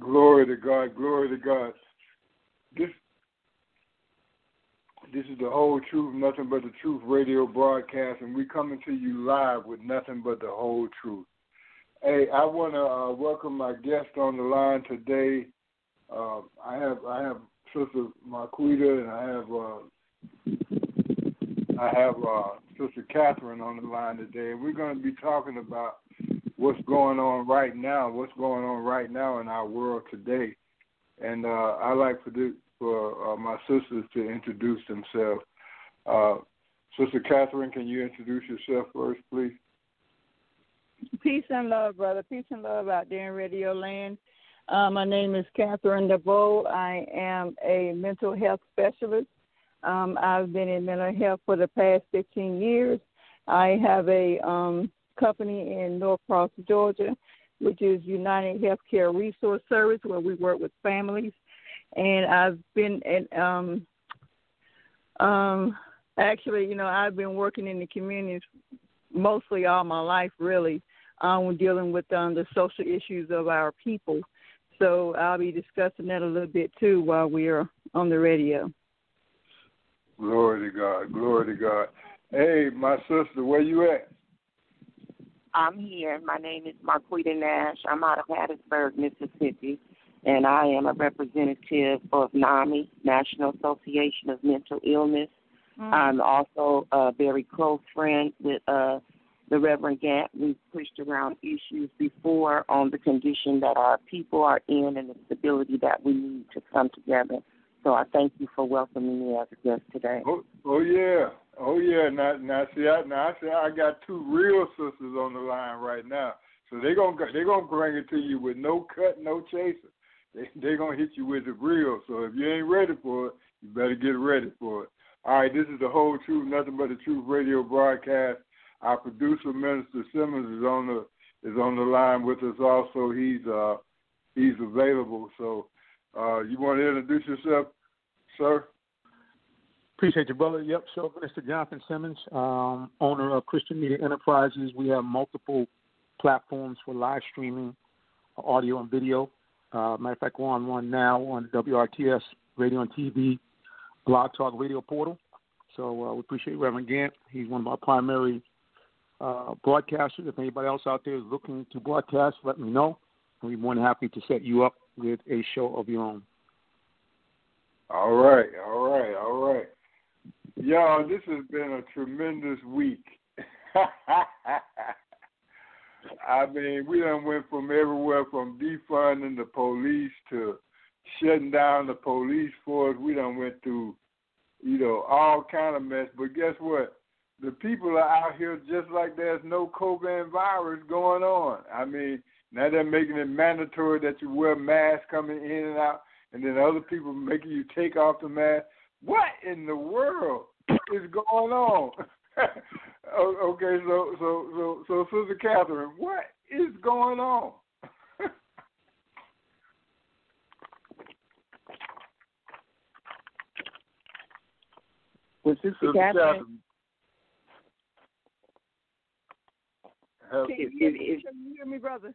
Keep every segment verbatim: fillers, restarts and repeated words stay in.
Glory to God, glory to God. This this is the whole truth, nothing but the truth radio broadcast, and we're coming to you live with nothing but the whole truth. Hey, I want to uh, welcome my guest on the line today. Uh, I have I have Sister Marquita and I have uh, I have uh, Sister Catherine on the line today, and we're going to be talking about what's going on right now, what's going on right now in our world today. And uh, I like for, do, for uh, my sisters to introduce themselves. Uh, Sister Catherine, can you introduce yourself first, please? Peace and love, brother. Peace and love out there in Radio Land. Uh, my name is Catherine DeVoe. I am a mental health specialist. Um, I've been in mental health for the past fifteen years. I have a... Um, company in Norcross, Georgia, which is United Healthcare Resource Service, where we work with families. And I've been at, um, um, actually, you know, I've been working in the communities mostly all my life, really, um, dealing with um, the social issues of our people. So I'll be discussing that a little bit, too, while we are on the radio. Glory to God. Glory to God. Hey, my sister, where you at? I'm here. My name is Marquita Nash. I'm out of Hattiesburg, Mississippi, and I am a representative of NAMI, National Association of Mental Illness. Mm-hmm. I'm also a very close friend with uh, the Reverend Gant. We've pushed around issues before on the condition that our people are in and the stability that we need to come together. So I thank you for welcoming me as a guest today. Oh, oh yeah. Oh, yeah. Now, now, see, I, now, see, I got two real sisters on the line right now. So they're going to they're gonna bring it to you with no cut, no chaser. They're they going to hit you with the real. So if you ain't ready for it, you better get ready for it. All right, this is the whole truth, nothing but the truth radio broadcast. Our producer, Minister Simmons, is on the is on the line with us also. He's uh he's available. So uh, you want to introduce yourself, sir? Appreciate you, brother. Yep, sure. Mister Jonathan Simmons, um, owner of Christian Media Enterprises. We have multiple platforms for live streaming, audio and video. Uh, matter of fact, we're on one now on W R T S Radio and T V, Blog Talk Radio portal. So uh, we appreciate Reverend Gant. He's one of our primary uh, broadcasters. If anybody else out there is looking to broadcast, let me know. We'll be more than happy to set you up with a show of your own. All right, all right, all right. Y'all, this has been a tremendous week. I mean, we done went from everywhere, from defunding the police to shutting down the police force. We done went through, you know, all kind of mess. But guess what? The people are out here just like there's no COVID virus going on. I mean, now they're making it mandatory that you wear masks coming in and out, and then other people making you take off the mask. What in the world is going on? Okay, so so so so Sister Catherine, what is going on? Well, Sister, Sister Catherine, Catherine. Can, you, can you hear me, brother?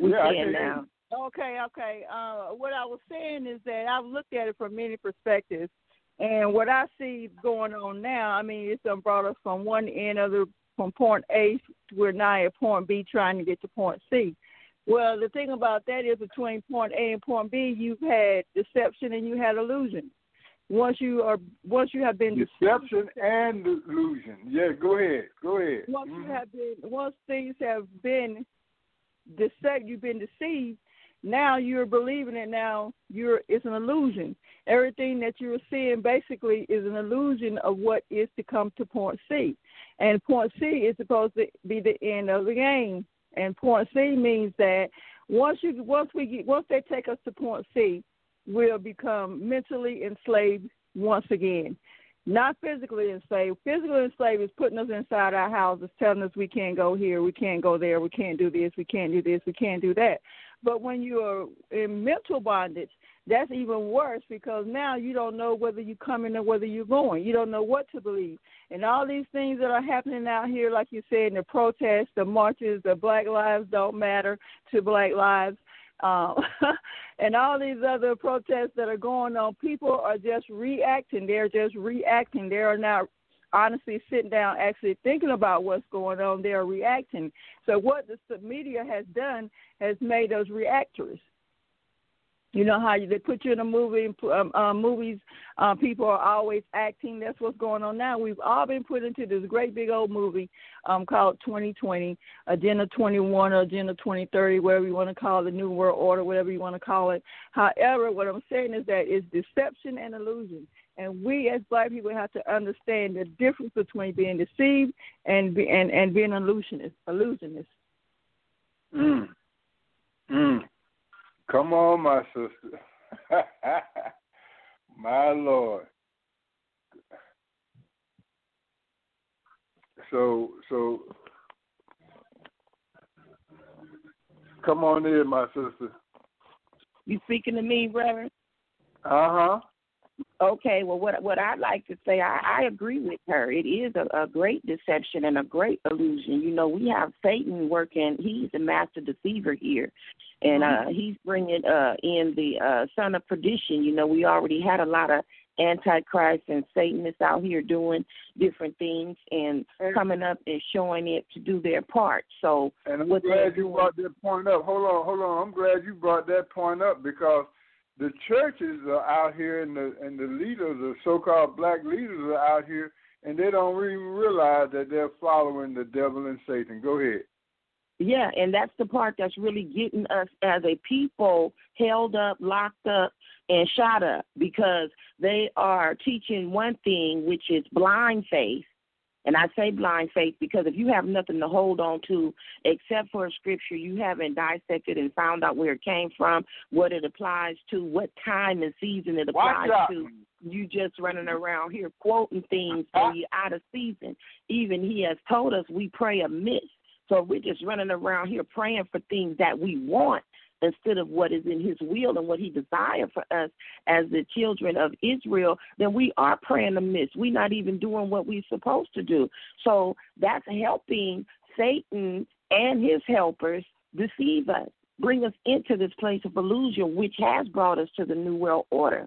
We yeah, can now. Okay, okay. Uh, what I was saying is that I've looked at it from many perspectives. And what I see going on now, I mean, it's done brought us from one end of the, from point A, we're now at point B trying to get to point C. Well, the thing about that is between point A and point B, you've had deception and you had illusion. Once you are, once you have been deception deceived, and illusion. Yeah, go ahead, go ahead. Once mm-hmm. you have been, once things have been deceived, you've been deceived. Now you're believing it. Now you're it's an illusion. Everything that you're seeing basically is an illusion of what is to come to point C. And point C is supposed to be the end of the game. And point C means that once you once we get, once they take us to point C, we'll become mentally enslaved once again. Not physically enslaved. Physical enslaved is putting us inside our houses, telling us we can't go here, we can't go there, we can't do this, we can't do this, we can't do that. But when you're in mental bondage, that's even worse, because now you don't know whether you're coming or whether you're going. You don't know what to believe. And all these things that are happening out here, like you said, the protests, the marches, the Black Lives Don't Matter to Black Lives, Um, and all these other protests that are going on, people are just reacting. They're just reacting. They are not honestly sitting down, actually thinking about what's going on. They're reacting. So what the media has done has made us reactors. You know how they put you in a movie, um, uh, movies, uh, people are always acting. That's what's going on now. We've all been put into this great big old movie um, called twenty twenty, Agenda twenty-one or Agenda twenty thirty, whatever you want to call it, the New World Order, whatever you want to call it. However, what I'm saying is that it's deception and illusion. And we as Black people have to understand the difference between being deceived and, be, and, and being illusionist. illusionist. Mm. Mm. Come on, my sister. My Lord. So, so, come on in, my sister. You speaking to me, Reverend? Uh-huh. Okay, well, what what I'd like to say, I, I agree with her. It is a, a great deception and a great illusion. You know, we have Satan working. He's the master deceiver here, and uh, he's bringing uh, in the uh, son of perdition. You know, we already had a lot of Antichrist and Satanists out here doing different things and coming up and showing it to do their part. So, and I'm glad you brought that point up. Hold on, hold on. I'm glad you brought that point up, because the churches are out here, and the and the leaders, the so-called black leaders, are out here, and they don't even realize that they're following the devil and Satan. Go ahead. Yeah, and that's the part that's really getting us as a people held up, locked up, and shot up, because they are teaching one thing, which is blind faith. And I say blind faith because if you have nothing to hold on to except for a scripture, you haven't dissected and found out where it came from, what it applies to, what time and season it applies to. You just running around here quoting things, so you're out of season. Even he has told us we pray amiss. So we're just running around here praying for things that we want instead of what is in his will and what he desired for us as the children of Israel. Then we are praying amiss. We're not even doing what we're supposed to do. So that's helping Satan and his helpers deceive us, bring us into this place of illusion, which has brought us to the New World Order.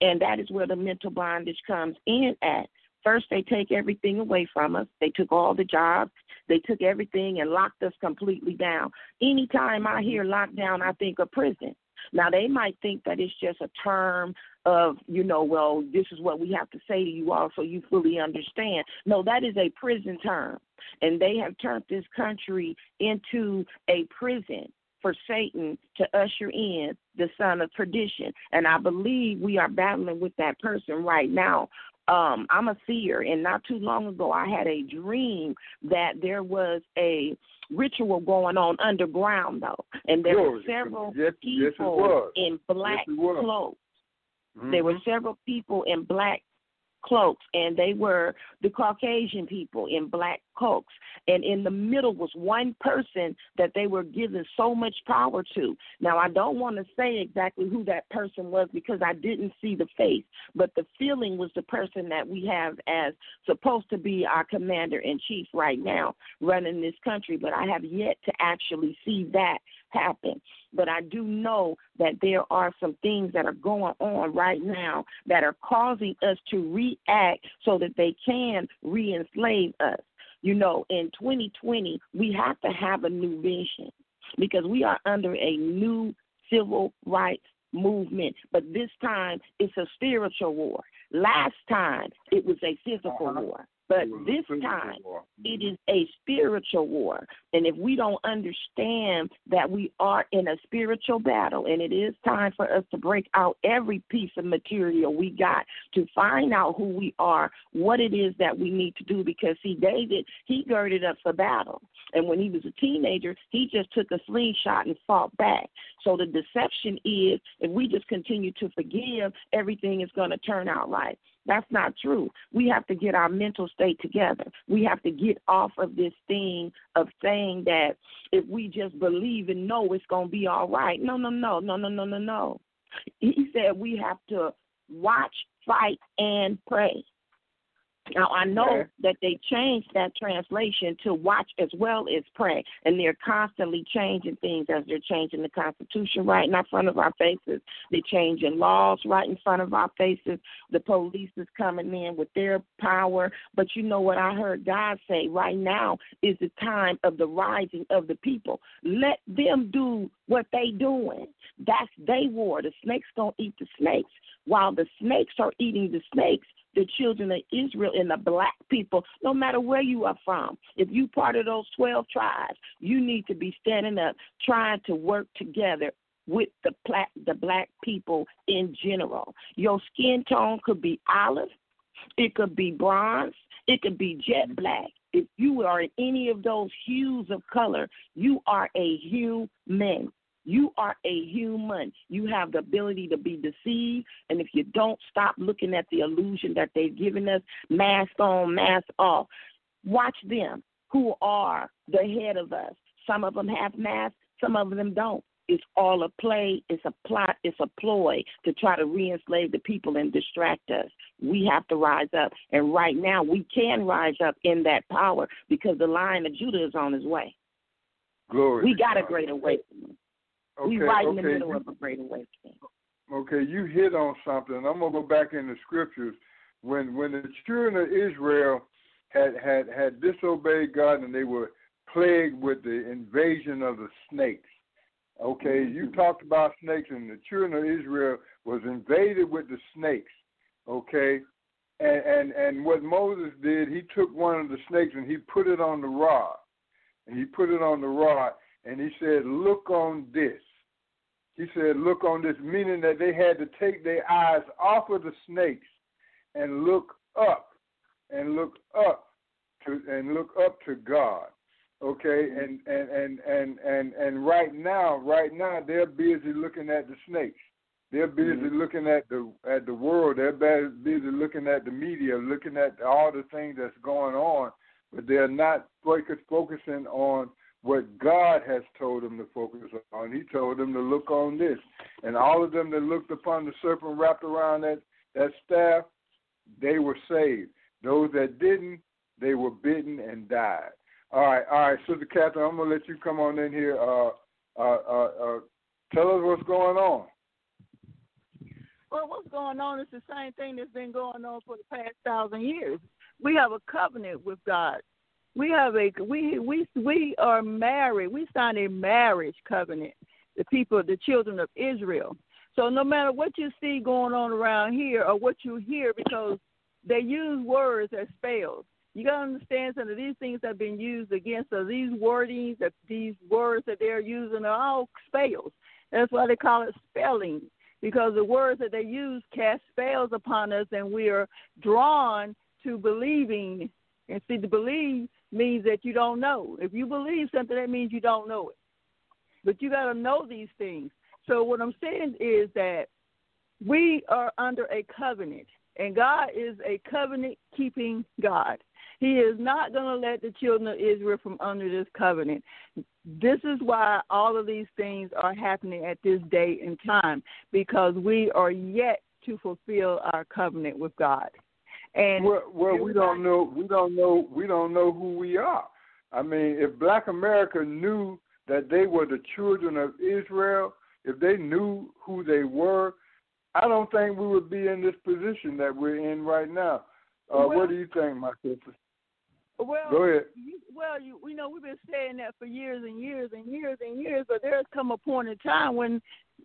And that is where the mental bondage comes in at. First, they take everything away from us. They took all the jobs. They took everything and locked us completely down. Anytime I hear lockdown, I think of prison. Now, they might think that it's just a term of, you know, well, this is what we have to say to you all so you fully understand. No, that is a prison term, and they have turned this country into a prison for Satan to usher in the son of perdition, and I believe we are battling with that person right now. Um, I'm a seer, and not too long ago I had a dream that there was a ritual going on underground, though, and there were several yes, people yes, in black yes, cloaks. Mm-hmm. There were several people in black cloaks, and they were the Caucasian people in black cloaks, and in the middle was one person that they were given so much power to. Now, I don't want to say exactly who that person was because I didn't see the face, but the feeling was the person that we have as supposed to be our commander-in-chief right now running this country, but I have yet to actually see that happen. But I do know that there are some things that are going on right now that are causing us to react so that they can re-enslave us. You know, in twenty twenty, we have to have a new vision because we are under a new civil rights movement. But this time, it's a spiritual war. Last time, it was a physical war. But this time, it is a spiritual war. And if we don't understand that we are in a spiritual battle, and it is time for us to break out every piece of material we got to find out who we are, what it is that we need to do, because, see, David, he girded up for battle. And when he was a teenager, he just took a slingshot and fought back. So the deception is, if we just continue to forgive, everything is going to turn out right. That's not true. We have to get our mental state together. We have to get off of this thing of saying that if we just believe and know it's going to be all right. No, no, no, no, no, no, no, no. He said we have to watch, fight, and pray. Now, I know sure. that they changed that translation to watch as well as pray, and they're constantly changing things as they're changing the Constitution right in front of our faces. They're changing laws right in front of our faces. The police is coming in with their power. But you know what I heard God say? Right now is the time of the rising of the people. Let them do what they doing. That's their war. The snakes going to eat the snakes. While the snakes are eating the snakes, the children of Israel and the black people, no matter where you are from, if you part of those twelve tribes, you need to be standing up, trying to work together with the black, the black people in general. Your skin tone could be olive, it could be bronze, it could be jet black. If you are in any of those hues of color, you are a human. You are a human. You have the ability to be deceived, and if you don't stop looking at the illusion that they've given us, mask on, mask off, watch them who are the head of us. Some of them have masks, some of them don't. It's all a play, it's a plot, it's a ploy to try to re-enslave the people and distract us. We have to rise up, and right now we can rise up in that power because the Lion of Judah is on his way. Glory. We got a great awakening. Okay, we right in the okay. middle of a great awakening. Okay, you hit on something. I'm gonna go back in the scriptures. When when the children of Israel had, had, had disobeyed God and they were plagued with the invasion of the snakes. Okay, mm-hmm. you talked about snakes, and the children of Israel was invaded with the snakes. Okay, and and, and what Moses did, he took one of the snakes and he put it on the rod, and he put it on the rod, and he said, "Look on this." He said, look on this, meaning that they had to take their eyes off of the snakes and look up and look up to and look up to God. Okay, and and, and, and, and, and right now, right now they're busy looking at the snakes. They're busy mm-hmm. looking at the at the world, they're busy looking at the media, looking at all the things that's going on, but they're not focus, focusing on what God has told them to focus on. He told them to look on this. And all of them that looked upon the serpent wrapped around that, that staff, they were saved. Those that didn't, they were bitten and died. All right, all right, Sister Catherine, I'm going to let you come on in here. Uh, uh, uh, uh, tell us what's going on. Well, what's going on is the same thing that's been going on for the past thousand years. We have a covenant with God. We have a we we we are married. We signed a marriage covenant, the people, the children of Israel. So no matter what you see going on around here or what you hear, because they use words as spells, you gotta understand some of these things have been used against us. These wordings, that these words that they're using are all spells. That's why they call it spelling, because the words that they use cast spells upon us, and we are drawn to believing. And see, to believe means that you don't know. If you believe something, that means you don't know it. But you got to know these things. So what I'm saying is that we are under a covenant, and God is a covenant-keeping God. He is not going to let the children of Israel from under this covenant. This is why all of these things are happening at this day and time, because we are yet to fulfill our covenant with God. And well, well we don't know we don't know we don't know who we are. I mean, if Black America knew that they were the children of Israel, if they knew who they were, I don't think we would be in this position that we're in right now. Uh, well, what do you think, my sister? Well, Go ahead. You, well, you, you know, we've been saying that for years and years and years and years, but there's come a point in time when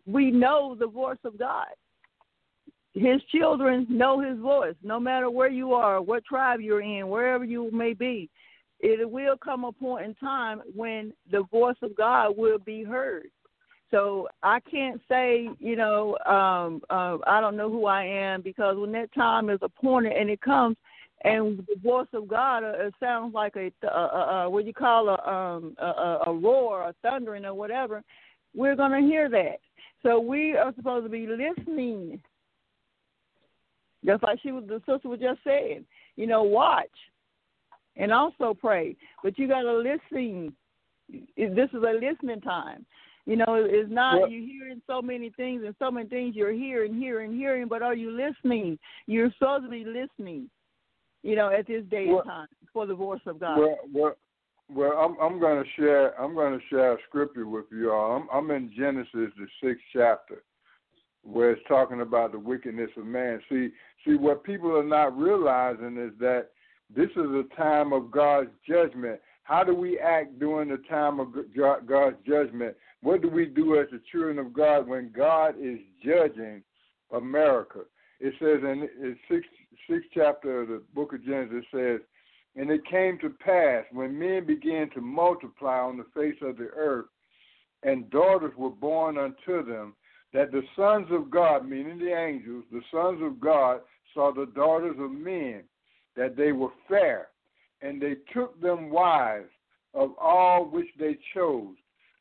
we know the voice of God. His children know his voice, no matter where you are, what tribe you're in, wherever you may be. it will come a point in time when the voice of God will be heard. So I can't say, you know, um, uh, I don't know who I am, because when that time is appointed and it comes, and the voice of God, uh, it sounds like a, uh, uh, uh, what you call a, um, a, a roar, a thundering or whatever, we're going to hear that. So we are supposed to be listening. Just like she was, the sister was just saying, you know, watch and also pray. But you got to listen. This is a listening time. You know, it's not well, you're hearing so many things and so many things you're hearing, hearing, hearing, but are you listening? You're supposed to be listening, you know, at this day well, and time for the voice of God. Well, well, well I'm, I'm going to share I'm going to share a scripture with you all. I'm, I'm in Genesis, the sixth chapter, where it's talking about the wickedness of man. See, see, what people are not realizing is that this is a time of God's judgment. How do we act during the time of God's judgment? What do we do as the children of God when God is judging America? It says in the sixth, sixth chapter of the book of Genesis, it says, "And it came to pass, when men began to multiply on the face of the earth, and daughters were born unto them, that the sons of God," meaning the angels, "the sons of God saw the daughters of men, that they were fair, and they took them wives of all which they chose.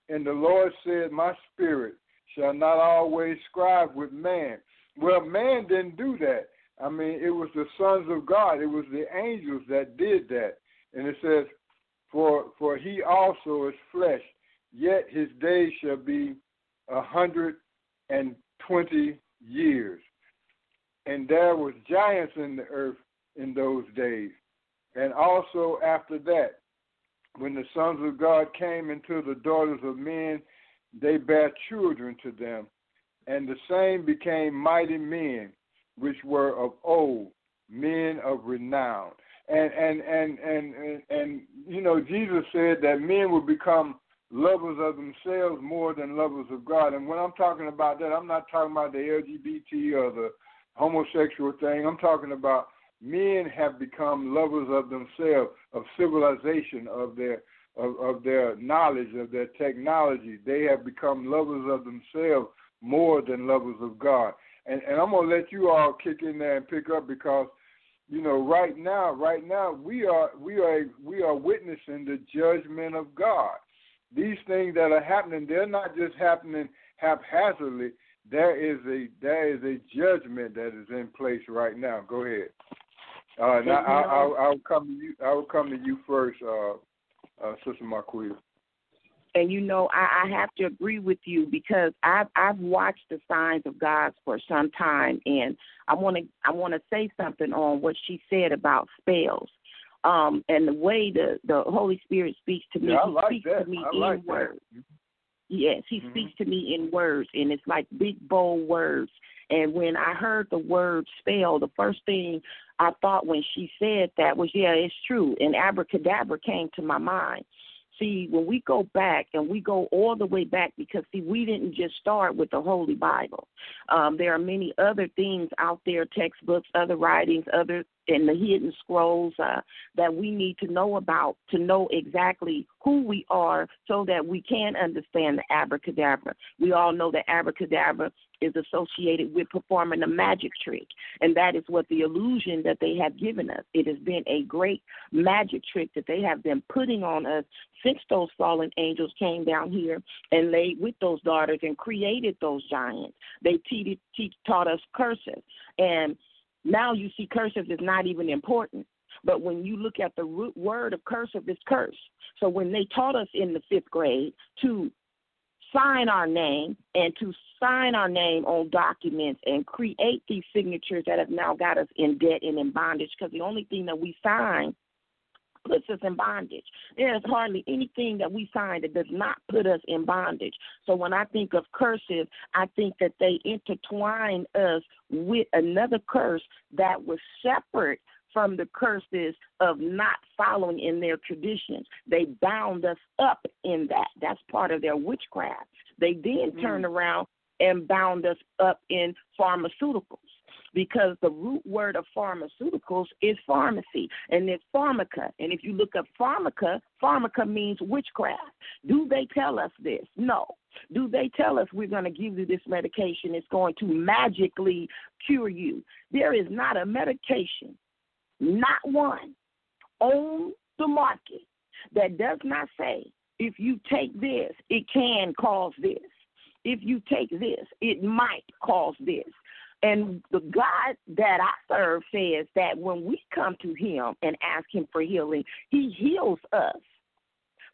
And the Lord said, My spirit shall not always strive with man." Well, man didn't do that. I mean, it was the sons of God. It was the angels that did that. And it says, for for he also is flesh, yet his days shall be a hundred and twenty years. And there was giants in the earth in those days. And also after that, when the sons of God came into the daughters of men, they bare children to them, and the same became mighty men, which were of old, men of renown. And and and and and, and you know, Jesus said that men will become lovers of themselves more than lovers of God. And when I'm talking about that, I'm not talking about the L G B T or the homosexual thing. I'm talking about men have become lovers of themselves, of civilization, of their of, of their knowledge, of their technology. They have become lovers of themselves more than lovers of God. And, and I'm going to let you all kick in there and pick up, because, you know, right now, right now we are we are we are witnessing the judgment of God. These things that are happening, they're not just happening haphazardly. There is a there is a judgment that is in place right now. Go ahead. Uh, and I, I, I, I'll come to you. I will come to you first, uh, uh, Sister Marquita. And you know, I, I have to agree with you, because I've I've watched the signs of God for some time, and I want to I want to say something on what she said about spells, um, and the way the, the Holy Spirit speaks to me. Yeah, I like he speaks that. to me I like in that. words. Yes, he mm-hmm. speaks to me in words, and it's like big bold words. And when I heard the word spell, the first thing I thought when she said that was, yeah, it's true. And abracadabra came to my mind. See, when we go back, and we go all the way back, because, see, we didn't just start with the Holy Bible. Um, there are many other things out there, textbooks, other writings, other and the hidden scrolls uh, that we need to know about, to know exactly who we are, so that we can understand the abracadabra. We all know that abracadabra is associated with performing a magic trick, and that is what the illusion that they have given us. It has been a great magic trick that they have been putting on us since those fallen angels came down here and laid with those daughters and created those giants. They te- te- taught us curses, and now you see cursive is not even important. But when you look at the root word of cursive, it's curse. So when they taught us in the fifth grade to sign our name and to sign our name on documents and create these signatures that have now got us in debt and in bondage, because the only thing that we sign puts us in bondage. There is hardly anything that we sign that does not put us in bondage. So when I think of curses, I think that they intertwine us with another curse that was separate from the curses of not following in their traditions. They bound us up in that. That's part of their witchcraft. They then mm-hmm. turned around and bound us up in pharmaceuticals. because the root word of pharmaceuticals is pharmacy, and it's pharmaca. And if you look up pharmaca, pharmaca means witchcraft. Do they tell us this? No. Do they tell us we're going to give you this medication, it's going to magically cure you? There is not a medication, not one, on the market that does not say, if you take this, it can cause this. If you take this, it might cause this. And the God that I serve says that when we come to him and ask him for healing, he heals us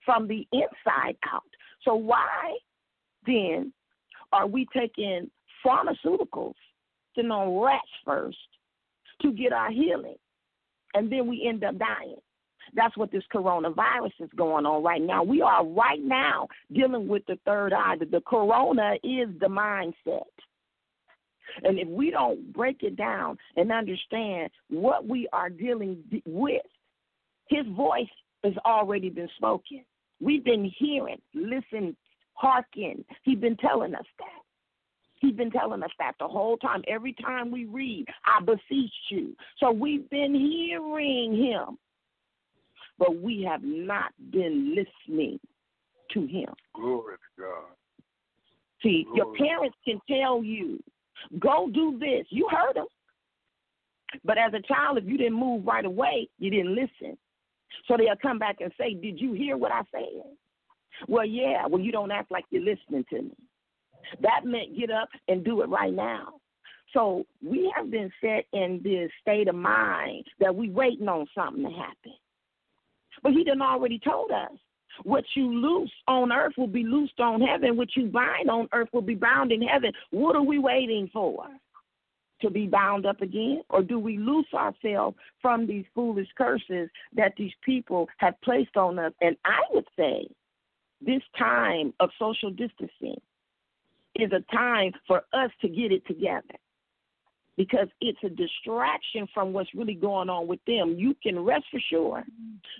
from the inside out. So why then are we taking pharmaceuticals, sitting on rats first, to get our healing? And then we end up dying. That's what this coronavirus is going on right now. We are right now dealing with the third eye. The corona is the mindset. And if we don't break it down and understand what we are dealing with, his voice has already been spoken. We've been hearing, listen, hearken. He's been telling us that. He's been telling us that the whole time. Every time we read, I beseech you. So we've been hearing him, but we have not been listening to him. Glory to God. See, Glory. Your parents can tell you, go do this. You heard them. But as a child, if you didn't move right away, you didn't listen. So they'll come back and say, did you hear what I said? Well, yeah, well, you don't act like you're listening to me. That meant get up and do it right now. So we have been set in this state of mind that we're waiting on something to happen. But he done already told us, what you loose on earth will be loosed on heaven. What you bind on earth will be bound in heaven. What are we waiting for? To be bound up again? Or do we loose ourselves from these foolish curses that these people have placed on us? And I would say this time of social distancing is a time for us to get it together, because it's a distraction from what's really going on with them. You can rest for sure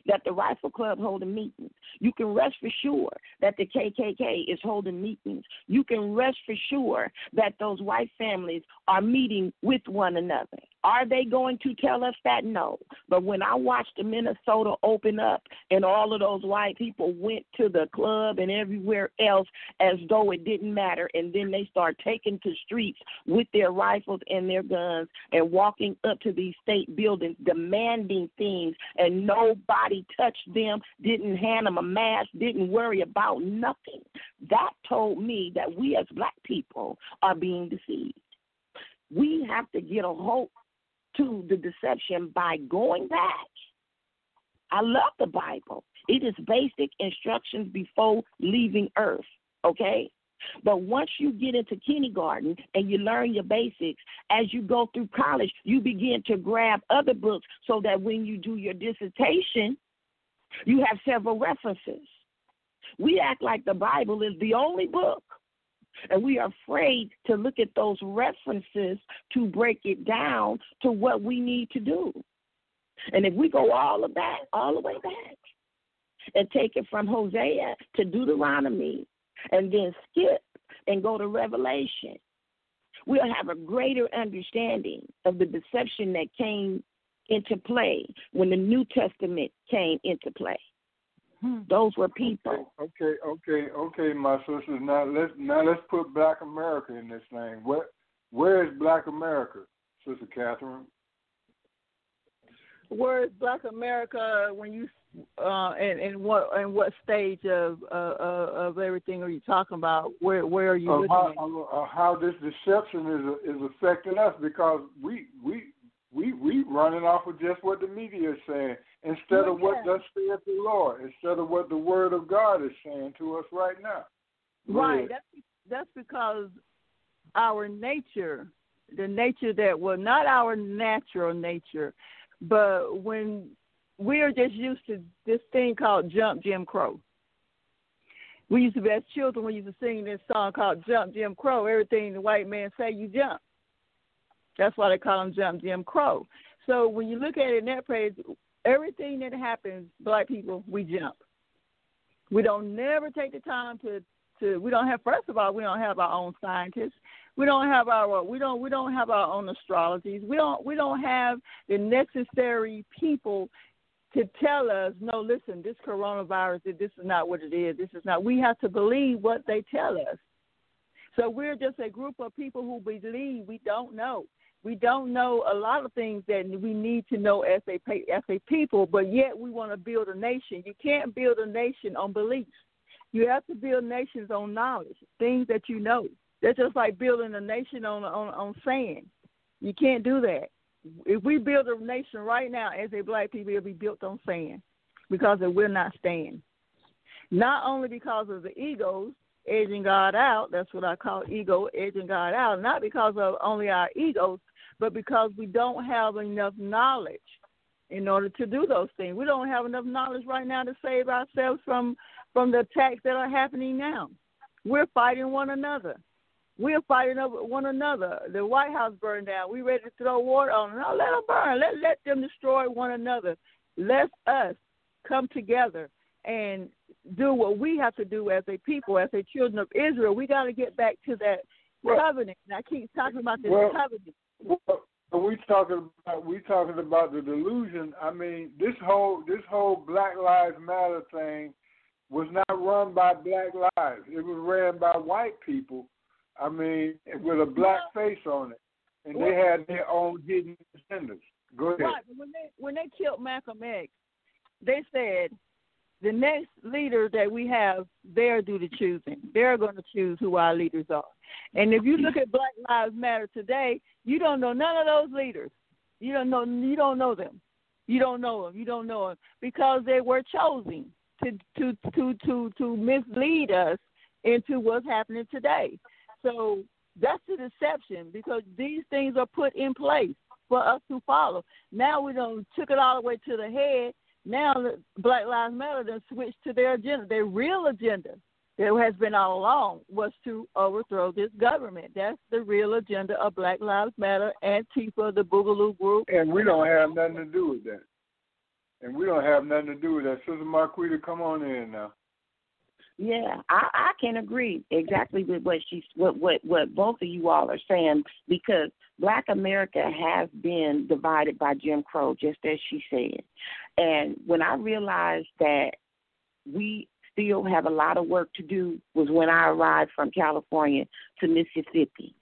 that the Rifle Club holding meetings. You can rest for sure that the K K K is holding meetings. You can rest for sure that those white families are meeting with one another. Are they going to tell us that? No. But when I watched the Minnesota open up and all of those white people went to the club and everywhere else as though it didn't matter, and then they start taking to streets with their rifles and their guns and walking up to these state buildings demanding things, and nobody touched them, didn't hand them a mask, didn't worry about nothing. That told me that we as black people are being deceived. We have to get a hold to the deception by going back. I love the Bible. It is basic instructions before leaving earth, okay? But once you get into kindergarten and you learn your basics, as you go through college, you begin to grab other books so that when you do your dissertation, you have several references. We act like the Bible is the only book, and we are afraid to look at those references to break it down to what we need to do. And if we go all the, back, all the way back and take it from Hosea to Deuteronomy, and then skip and go to Revelation, we'll have a greater understanding of the deception that came into play when the New Testament came into play. Hmm. Those were people. Okay, okay, okay, my sisters. Now let's now let's put Black America in this thing. Where where is Black America, Sister Catherine? Where is Black America when you? Uh, and, and what and what stage of uh, of everything are you talking about? Where where are you uh, looking how, at? Uh, how this deception is is affecting us, because we we we we running off of just what the media is saying instead oh, of yeah. what thus saith the Lord, instead of what the Word of God is saying to us right now. Go right, ahead. that's that's because our nature, the nature that well, not our natural nature, but when. We're just used to this thing called Jump Jim Crow. We used to be, as children, we used to sing this song called Jump Jim Crow. Everything the white man say, you jump. That's why they call him Jump Jim Crow. So when you look at it in that phrase, everything that happens, black people, we jump. We don't never take the time to, to, we don't have, first of all, we don't have our own scientists. We don't have our we don't we don't have our own astrologies. We don't we don't have the necessary people to tell us, no, listen, this coronavirus, this is not what it is. This is not. We have to believe what they tell us. So we're just a group of people who believe we don't know. We don't know a lot of things that we need to know as a as a people, but yet we want to build a nation. You can't build a nation on beliefs. You have to build nations on knowledge, things that you know. That's just like building a nation on on, on sand. You can't do that. If we build a nation right now as a black people, it'll be built on sand because it will not stand. Not only because of the egos edging God out, that's what I call ego edging God out, not because of only our egos, but because we don't have enough knowledge in order to do those things. We don't have enough knowledge right now to save ourselves from, from the attacks that are happening now. We're fighting one another. We're fighting over one another. The White House burned down. We ready to throw water on them. No, let them burn. Let, let them destroy one another. Let us come together and do what we have to do as a people, as a children of Israel. We got to get back to that well, covenant. And I keep talking about this well, covenant. Well, we talking about we talking about the delusion. I mean, this whole this whole Black Lives Matter thing was not run by black lives. It was ran by white people. I mean, with a black well, face on it, and they had their own hidden agendas. Go ahead. Right. When they when they killed Malcolm X, they said the next leader that we have, they'll do the choosing. They're going to choose who our leaders are. And if you look at Black Lives Matter today, you don't know none of those leaders. You don't know. You don't know them. You don't know them. You don't know them because they were chosen to to to to, to mislead us into what's happening today. So that's the deception because these things are put in place for us to follow. Now we done took it all the way to the head. Now Black Lives Matter done switched to their agenda. Their real agenda that has been all along was to overthrow this government. That's the real agenda of Black Lives Matter, Antifa, the Boogaloo Group. And we don't have nothing to do with that. And we don't have nothing to do with that. Sister Marquita, come on in now. Yeah, I, I can agree exactly with what she's what, what what both of you all are saying because Black America has been divided by Jim Crow, just as she said. And when I realized that we still have a lot of work to do was when I arrived from California to Mississippi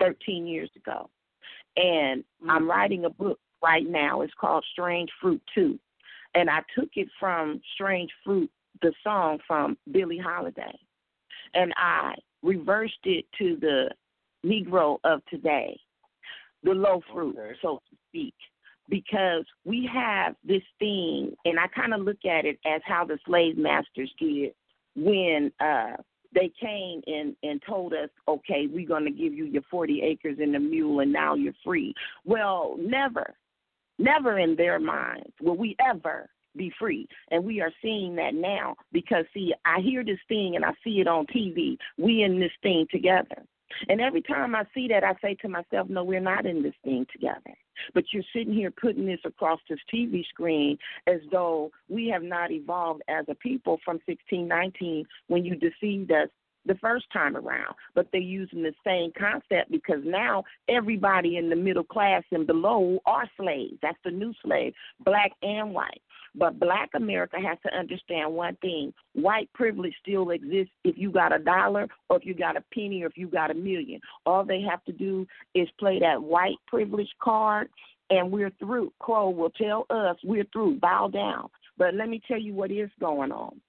thirteen years ago. And I'm writing a book right now. It's called Strange Fruit Too. And I took it from Strange Fruit, the song from Billie Holiday, and I reversed it to the Negro of today, the low fruit, okay, so to speak, because we have this thing, and I kind of look at it as how the slave masters did when uh, they came and, and told us, okay, we're going to give you your forty acres and a mule, and now you're free. Well, never, never in their minds will we ever be free. And we are seeing that now because, see, I hear this thing and I see it on T V. We in this thing together. And every time I see that, I say to myself, no, we're not in this thing together. But you're sitting here putting this across this T V screen as though we have not evolved as a people from sixteen nineteen when you deceived us the first time around. But they're using the same concept because now everybody in the middle class and below are slaves. That's the new slave, black and white. But Black America has to understand one thing. White privilege still exists if you got a dollar or if you got a penny or if you got a million. All they have to do is play that white privilege card, and we're through. Crow will tell us we're through. Bow down. But let me tell you what is going on.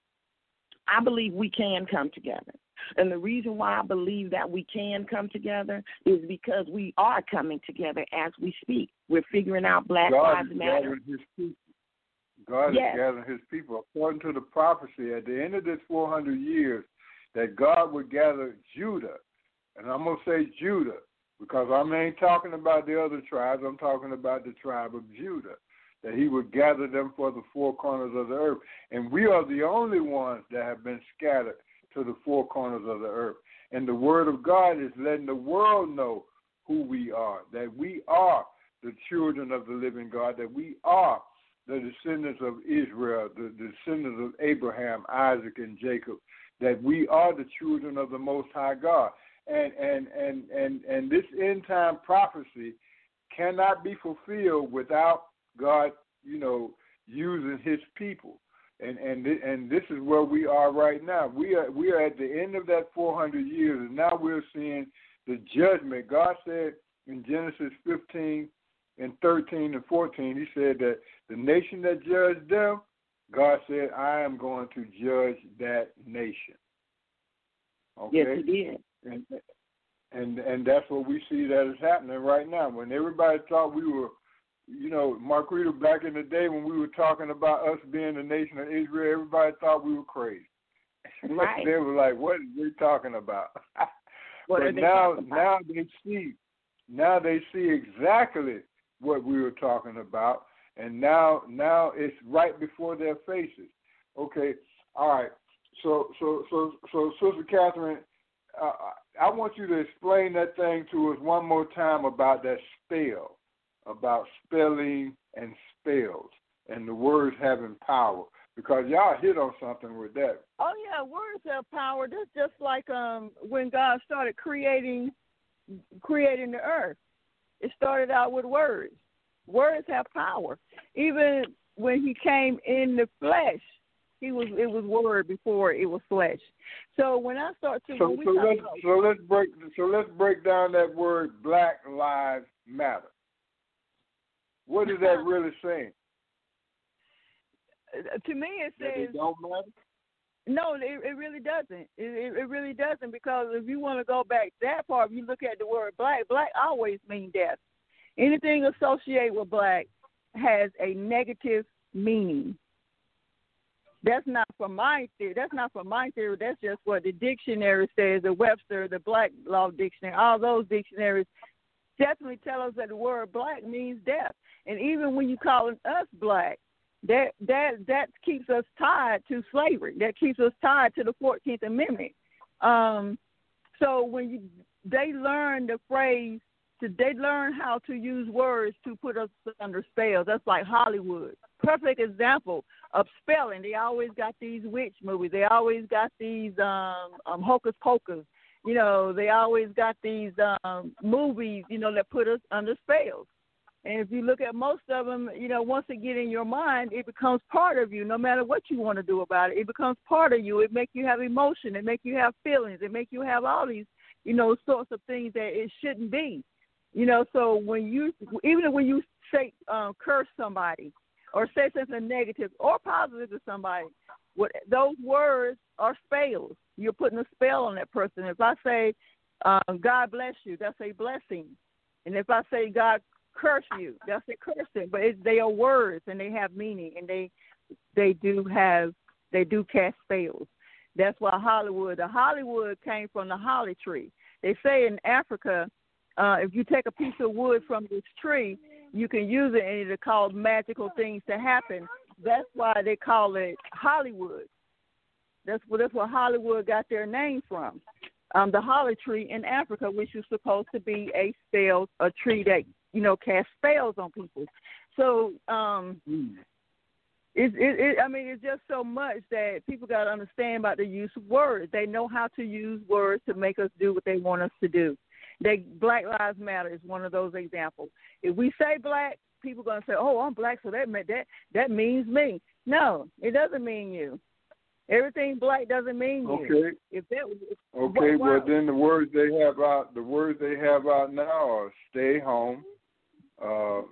I believe we can come together. And the reason why I believe that we can come together is because we are coming together as we speak. We're figuring out Black Lives Matter. God yes. is gathering his people. According to the prophecy, at the end of this four hundred years, that God would gather Judah. And I'm going to say Judah because I ain't talking about the other tribes. I'm talking about the tribe of Judah, that he would gather them for the four corners of the earth. And we are the only ones that have been scattered to the four corners of the earth. And the word of God is letting the world know who we are, that we are the children of the living God, that we are the descendants of Israel, the descendants of Abraham, Isaac, and Jacob, that we are the children of the Most High God. and and and and, and this end time prophecy cannot be fulfilled without God, you know, using His people. And and th- and this is where we are right now. We are we are at the end of that four hundred years, and now we're seeing the judgment. God said in Genesis fifteen and thirteen and fourteen, He said that the nation that judged them, God said, I am going to judge that nation. Okay? Yes, He did. And, and and that's what we see that is happening right now. When everybody thought we were, you know, Marquita, back in the day when we were talking about us being the nation of Israel, everybody thought we were crazy. Right. They were like, what are they talking about? What but are they now, talking about? now they see, now they see exactly what we were talking about, and now, now it's right before their faces. Okay, all right. So, so, so, so, Sister Catherine, uh, I want you to explain that thing to us one more time about that spell, about spelling and spells and the words having power, because y'all hit on something with that. Oh yeah, words have power. That's just like um, when God started creating, creating the earth. It started out with words. Words have power. Even when He came in the flesh, He was it was word before it was flesh. So when I start to so, when we so let's about, so let's break so let's break down that word Black Lives Matter. What is that really saying? To me, it says... That it don't matter? No, it, it really doesn't. It, it, it really doesn't, because if you want to go back that far, if you look at the word black, black always means death. Anything associated with black has a negative meaning. That's not from my theory. That's not from my theory. That's just what the dictionary says, the Webster, the Black Law Dictionary, all those dictionaries definitely tell us that the word black means death. And even when you calling us black, that that that keeps us tied to slavery. That keeps us tied to the fourteenth Amendment. Um, so when you, they learn the phrase, to, they learn how to use words to put us under spells. That's like Hollywood. Perfect example of spelling. They always got these witch movies. They always got these um, um, hocus pocus. You know, they always got these um, movies, you know, that put us under spells. And if you look at most of them, you know, once it gets in your mind, it becomes part of you. No matter what you want to do about it, it becomes part of you. It makes you have emotion. It makes you have feelings. It makes you have all these, you know, sorts of things that it shouldn't be. You know, so when you, even when you say, um, curse somebody or say something negative or positive to somebody, what, those words are spells. You're putting a spell on that person. If I say, um, God bless you, that's a blessing. And if I say, God curse you, that's a cursing. But it, they are words, and they have meaning, and they they do have they do cast spells. That's why Hollywood, the Hollywood came from the holly tree. They say in Africa, uh, if you take a piece of wood from this tree, you can use it, and it'll cause magical things to happen. That's why they call it Hollywood. That's where that's where Hollywood got their name from. Um, the holly tree in Africa, which is supposed to be a spell, a tree that, you know, cast spells on people. So, um, mm. it, it, it, I mean, it's just so much that people got to understand about the use of words. They know how to use words to make us do what they want us to do. They, Black Lives Matter is one of those examples. If we say black, people are going to say, oh, I'm black, so that, that, that means me. No, it doesn't mean you. Everything black doesn't mean okay. you. If that was, if, okay, well, then the words they have out, the words they have out now are stay home, Uh,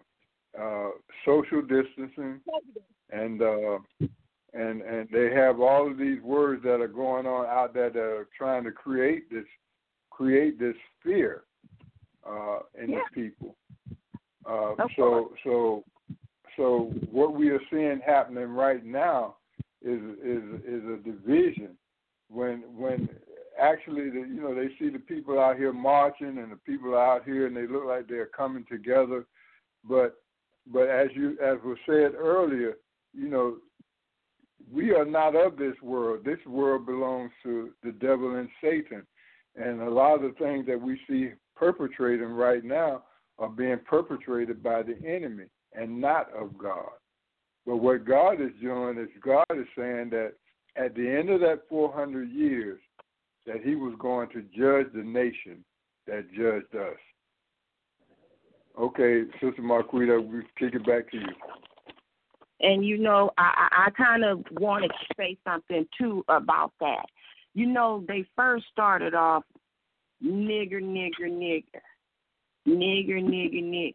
uh, social distancing, and uh, and and they have all of these words that are going on out there that are trying to create this create this fear uh, in yeah. the people. Uh, so so so what we are seeing happening right now is is is a division. When when actually, the, you know, they see the people out here marching and the people out here, and they look like they're coming together. But but as you as was said earlier, you know, we are not of this world. This world belongs to the devil and Satan. And a lot of the things that we see perpetrating right now are being perpetrated by the enemy and not of God. But what God is doing is God is saying that at the end of that four hundred years, that he was going to judge the nation that judged us. Okay, Sister Marquita, we kick it back to you. And, you know, I, I kind of want to say something, too, about that. You know, they first started off nigger, nigger, nigger, nigger, nigger, nigger.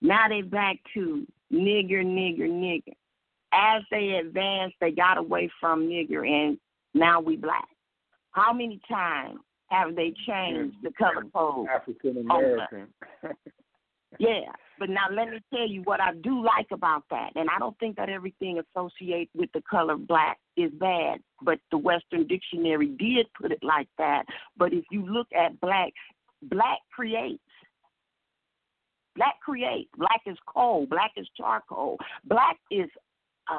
Now they back to nigger, nigger, nigger. As they advanced, they got away from nigger, and now we black. How many times have they changed the color code? African-American. Yeah, but now let me tell you what I do like about that, and I don't think that everything associated with the color black is bad, but the Western Dictionary did put it like that. But if you look at black, black creates. Black creates. Black is coal. Black is charcoal. Black is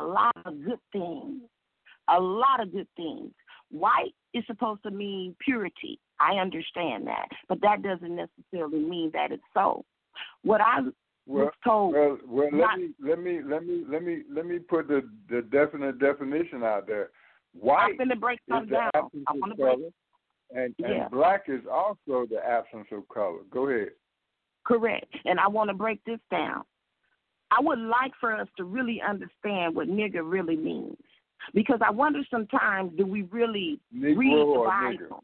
a lot of good things, a lot of good things. White is supposed to mean purity. I understand that, but that doesn't necessarily mean that it's so. What I well, was told. Well, well not, let me let me let me let me let me put the, the definite definition out there. White I'm gonna break some down. I want to break it. And, yeah. and black is also the absence of color. Go ahead. Correct. And I want to break this down. I would like for us to really understand what nigger really means, because I wonder sometimes, do we really Negro read the Bible? Nigger?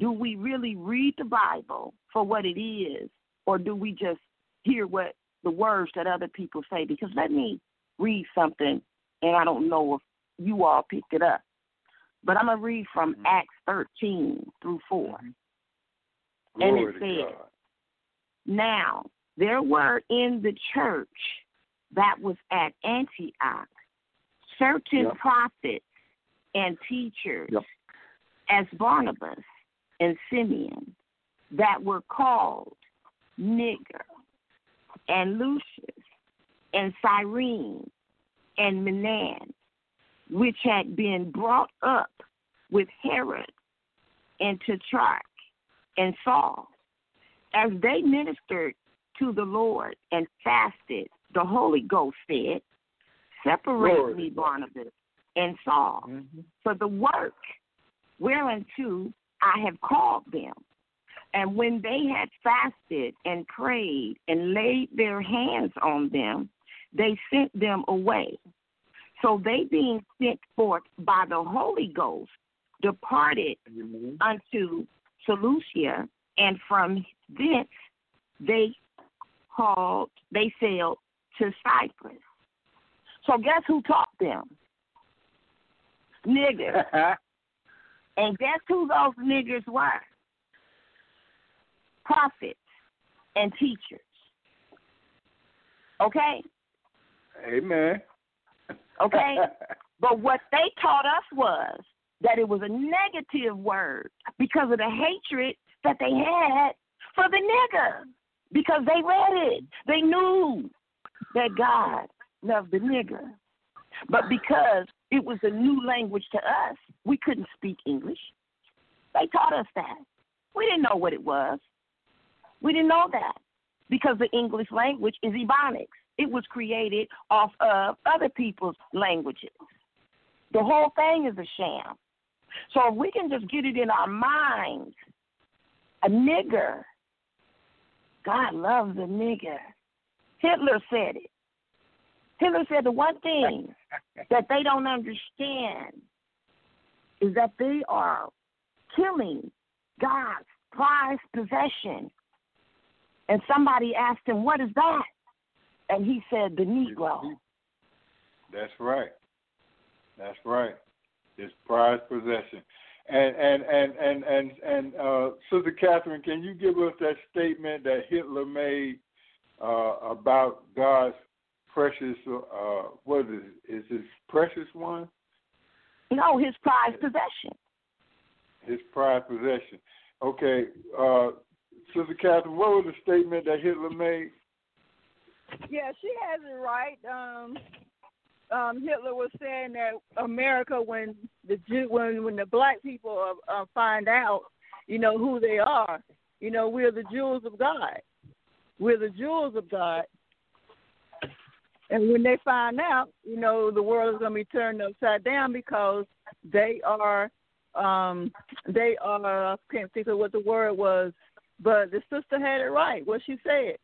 Do we really read the Bible for what it is, or do we just hear what the words that other people say? Because let me read something, and I don't know if you all picked it up, but I'm going to read from mm-hmm. Acts thirteen through four. Mm-hmm. And it says, now there were in the church that was at Antioch certain yep. prophets and teachers yep. as Barnabas and Simeon, that were called nigger, and Lucius, and Cyrene, and Menan, which had been brought up with Herod, and Tetrarch, and Saul. As they ministered to the Lord and fasted, the Holy Ghost said, separate Lord. me, Barnabas, and Saul, mm-hmm. for the work whereunto I have called them. And when they had fasted and prayed and laid their hands on them, they sent them away. So they, being sent forth by the Holy Ghost, departed mm-hmm. unto Seleucia, and from thence they called, they sailed to Cyprus. So guess who taught them? Niggas. And guess who those niggers were? Prophets and teachers. Okay? Amen. Okay? But what they taught us was that it was a negative word because of the hatred that they had for the nigger, because they read it. They knew that God loved the nigger. But because it was a new language to us, we couldn't speak English. They taught us that. We didn't know what it was. We didn't know that, because the English language is Ebonics. It was created off of other people's languages. The whole thing is a sham. So if we can just get it in our minds, a nigger, God loves a nigger. Hitler said it. Hitler said the one thing that they don't understand is that they are killing God's prized possession. And somebody asked him, what is that? And he said, the Negro. That's right. That's right. It's prized possession. And and and and and, and uh, Sister Catherine, can you give us that statement that Hitler made uh, about God's precious, uh, what is it? Is his precious one? No, his prized possession. His prized possession. Okay, uh, Sister Catherine, what was the statement that Hitler made? Yeah, she has it right. Um, um, Hitler was saying that America, when the Jew, when when the black people uh, find out, you know, who they are, you know, we're the jewels of God. We're the jewels of God. And when they find out, you know, the world is going to be turned upside down, because they are um, they are, I can't think of what the word was, but the sister had it right, what she said.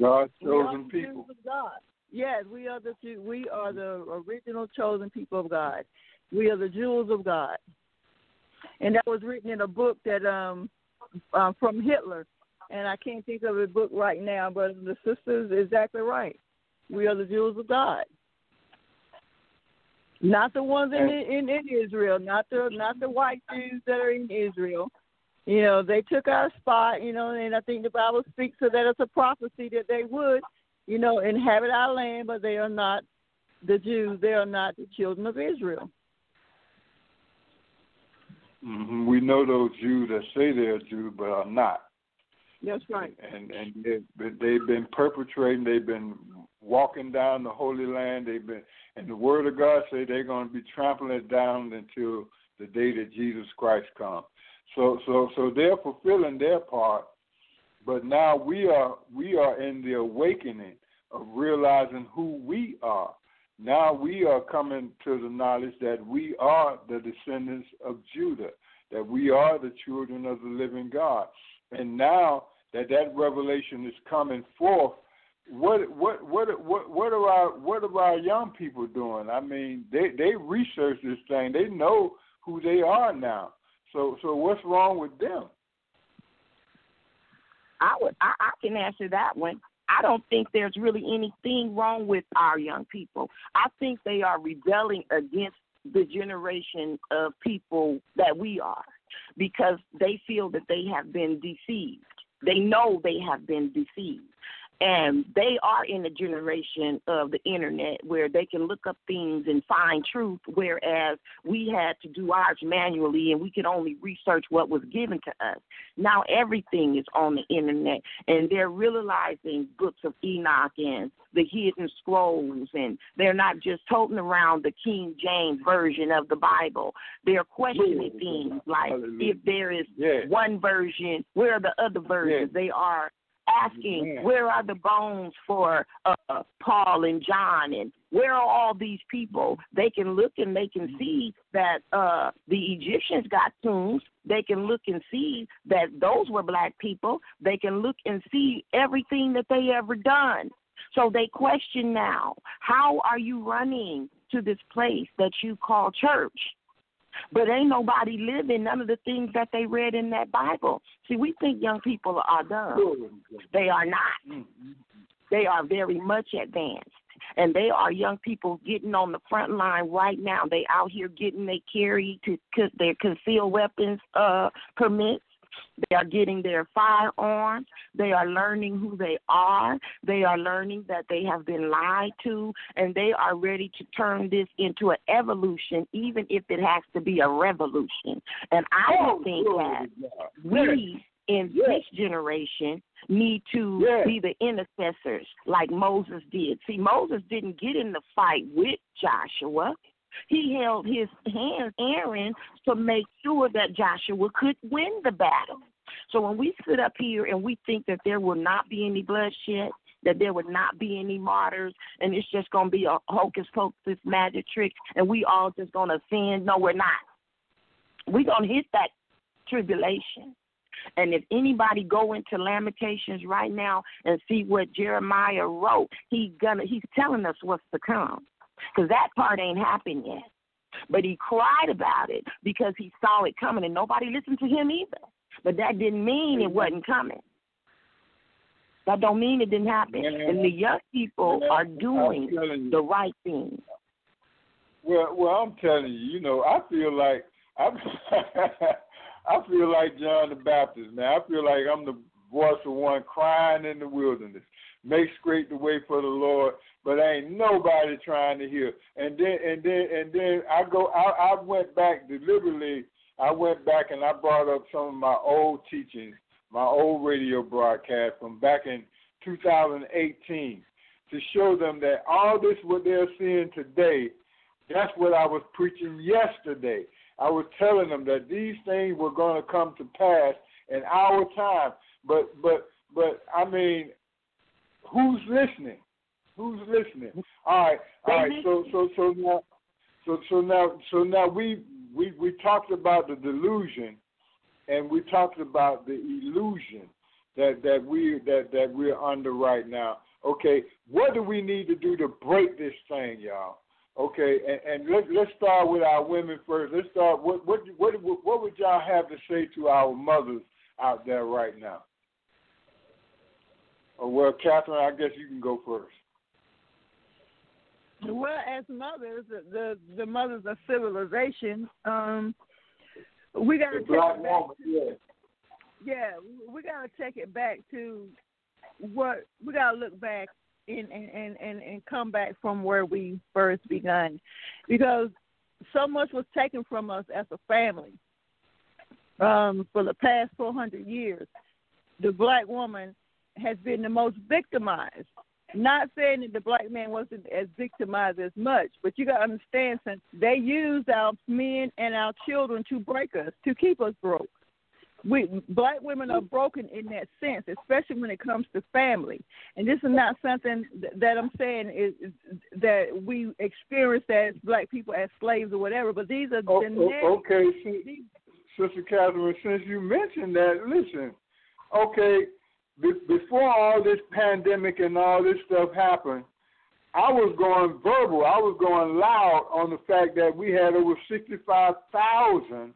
God's chosen people. God. Yes, we are the we are the original chosen people of God. We are the jewels of God. And that was written in a book that um, uh, from Hitler, and I can't think of the book right now, but the sister's exactly right. We are the jewels of God. Not the ones in, in in Israel, not the not the white Jews that are in Israel. You know, they took our spot, you know, and I think the Bible speaks to that as a prophecy that they would, you know, inhabit our land, but they are not the Jews. They are not the children of Israel. Mm-hmm. We know those Jews that say they're Jews but are not. That's right. And and they've been perpetrating. They've been walking down the Holy Land. They've been, and the Word of God say they're going to be trampling it down until the day that Jesus Christ comes. So so so they're fulfilling their part, but now we are we are in the awakening of realizing who we are. Now we are coming to the knowledge that we are the descendants of Judah, that we are the children of the living God. And now that that revelation is coming forth, what what what what what are our what are our young people doing? I mean, they, they research this thing. They know who they are now. So so what's wrong with them? I would I, I can answer that one. I don't think there's really anything wrong with our young people. I think they are rebelling against the generation of people that we are, because they feel that they have been deceived. They know they have been deceived. And they are in the generation of the internet where they can look up things and find truth, whereas we had to do ours manually and we could only research what was given to us. Now everything is on the internet, and they're realizing books of Enoch and the hidden scrolls, and they're not just toting around the King James version of the Bible. They're questioning Hallelujah. Things like Hallelujah. If there is yes. one version, where are the other versions? Yes. They are asking, where are the bones for uh, Paul and John, and where are all these people? They can look and they can see that uh, the Egyptians got tombs. They can look and see that those were black people. They can look and see everything that they ever done. So they question now, how are you running to this place that you call church? But ain't nobody living none of the things that they read in that Bible. See, we think young people are dumb. They are not. They are very much advanced. And they are young people getting on the front line right now. They out here getting their carry to their concealed weapons uh, permits. They are getting their firearms. They are learning who they are. They are learning that they have been lied to, and they are ready to turn this into an evolution, even if it has to be a revolution. And I oh, think that we in yes. this generation need to yes. be the intercessors like Moses did. See, Moses didn't get in the fight with Joshua. He held his hand, Aaron, to make sure that Joshua could win the battle. So when we sit up here and we think that there will not be any bloodshed, that there would not be any martyrs, and it's just going to be a hocus-pocus magic trick, and we all just going to offend, no, we're not. We're going to hit that tribulation. And if anybody go into Lamentations right now and see what Jeremiah wrote, he gonna, he's telling us what's to come. Because that part ain't happened yet. But he cried about it because he saw it coming, and nobody listened to him either. But that didn't mean it wasn't coming. That don't mean it didn't happen. Yeah. And the young people yeah. are doing the right thing. Well, well, I'm telling you, you know, I feel like I'm I feel like John the Baptist, man. I feel like I'm the voice of one crying in the wilderness. Make straight the way for the Lord, but ain't nobody trying to hear. And then, and then, and then, I go. I, I went back deliberately. I went back and I brought up some of my old teachings, my old radio broadcast from back in two thousand eighteen, to show them that all this what they're seeing today, that's what I was preaching yesterday. I was telling them that these things were going to come to pass in our time. But, but, but, I mean. Who's listening? Who's listening? All right, all right. So, so, so now, so, so now, so now we we, we talked about the delusion, and we talked about the illusion that, that, we, that, that we're under right now. Okay, what do we need to do to break this thing, y'all? Okay, and, and let, let's start with our women first. Let's start, what, what, what, what would y'all have to say to our mothers out there right now? Oh, well, Catherine, I guess you can go first. Well, as mothers, the the mothers of civilization, um, we gotta take it back to, yeah. yeah, we gotta take it back to what we gotta look back and and, and, and come back from where we first begun, because so much was taken from us as a family um, for the past four hundred years. The black woman has been the most victimized. Not saying that the black man wasn't as victimized as much, but you got to understand, since they used our men and our children to break us, to keep us broke. We black women are broken in that sense, especially when it comes to family. And this is not something that I'm saying is that we experienced as black people, as slaves or whatever, but these are oh, the oh, okay, these, Sister Catherine, since you mentioned that, listen, okay, before all this pandemic and all this stuff happened, I was going verbal, I was going loud on the fact that we had over sixty-five thousand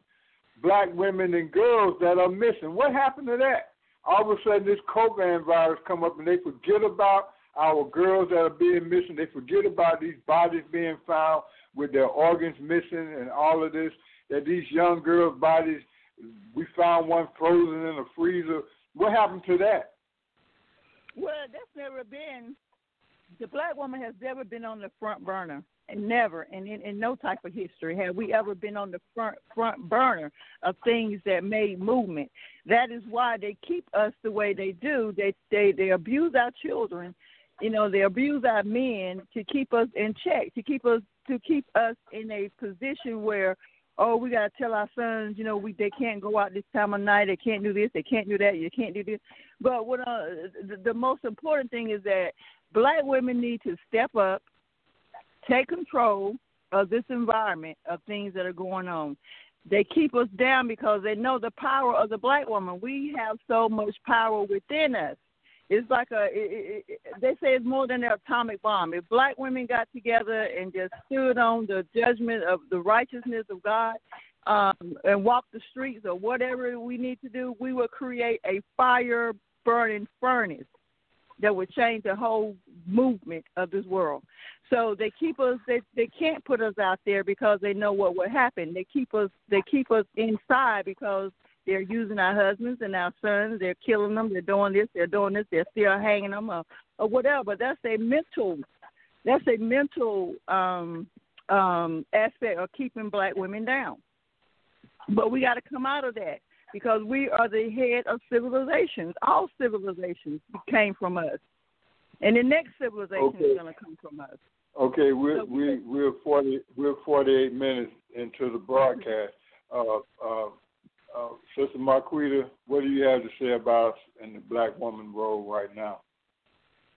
black women and girls that are missing. What happened to that? All of a sudden, this COVID virus come up and they forget about our girls that are being missing. They forget about these bodies being found with their organs missing and all of this, that these young girls' bodies, we found one frozen in a freezer. What happened to that? Well, that's never been, the black woman has never been on the front burner, and never, and in, in no type of history have we ever been on the front front burner of things that made movement. That is why they keep us the way they do. They they, they abuse our children, you know, they abuse our men to keep us in check, to keep us to keep us in a position where, oh, we got to tell our sons, you know, we they can't go out this time of night, they can't do this, they can't do that, you can't do this. But what uh, the, the most important thing is that black women need to step up, take control of this environment of things that are going on. They keep us down because they know the power of the black woman. We have so much power within us. It's like a, it, it, they say it's more than an atomic bomb. If black women got together and just stood on the judgment of the righteousness of God um, and walked the streets or whatever we need to do, we would create a fire-burning furnace that would change the whole movement of this world. So they keep us, they, they can't put us out there because they know what would happen. They keep us, they keep us inside because they're using our husbands and our sons. They're killing them. They're doing this. They're doing this. They're still hanging them up or whatever. That's a mental, that's a mental um, um, aspect of keeping black women down. But we got to come out of that because we are the head of civilizations. All civilizations came from us, and the next civilization okay. is going to come from us. Okay, we're so we, we're forty we're forty eight minutes into the broadcast. Uh, uh, Uh, Sister Marquita, what do you have to say about us in the black woman role right now?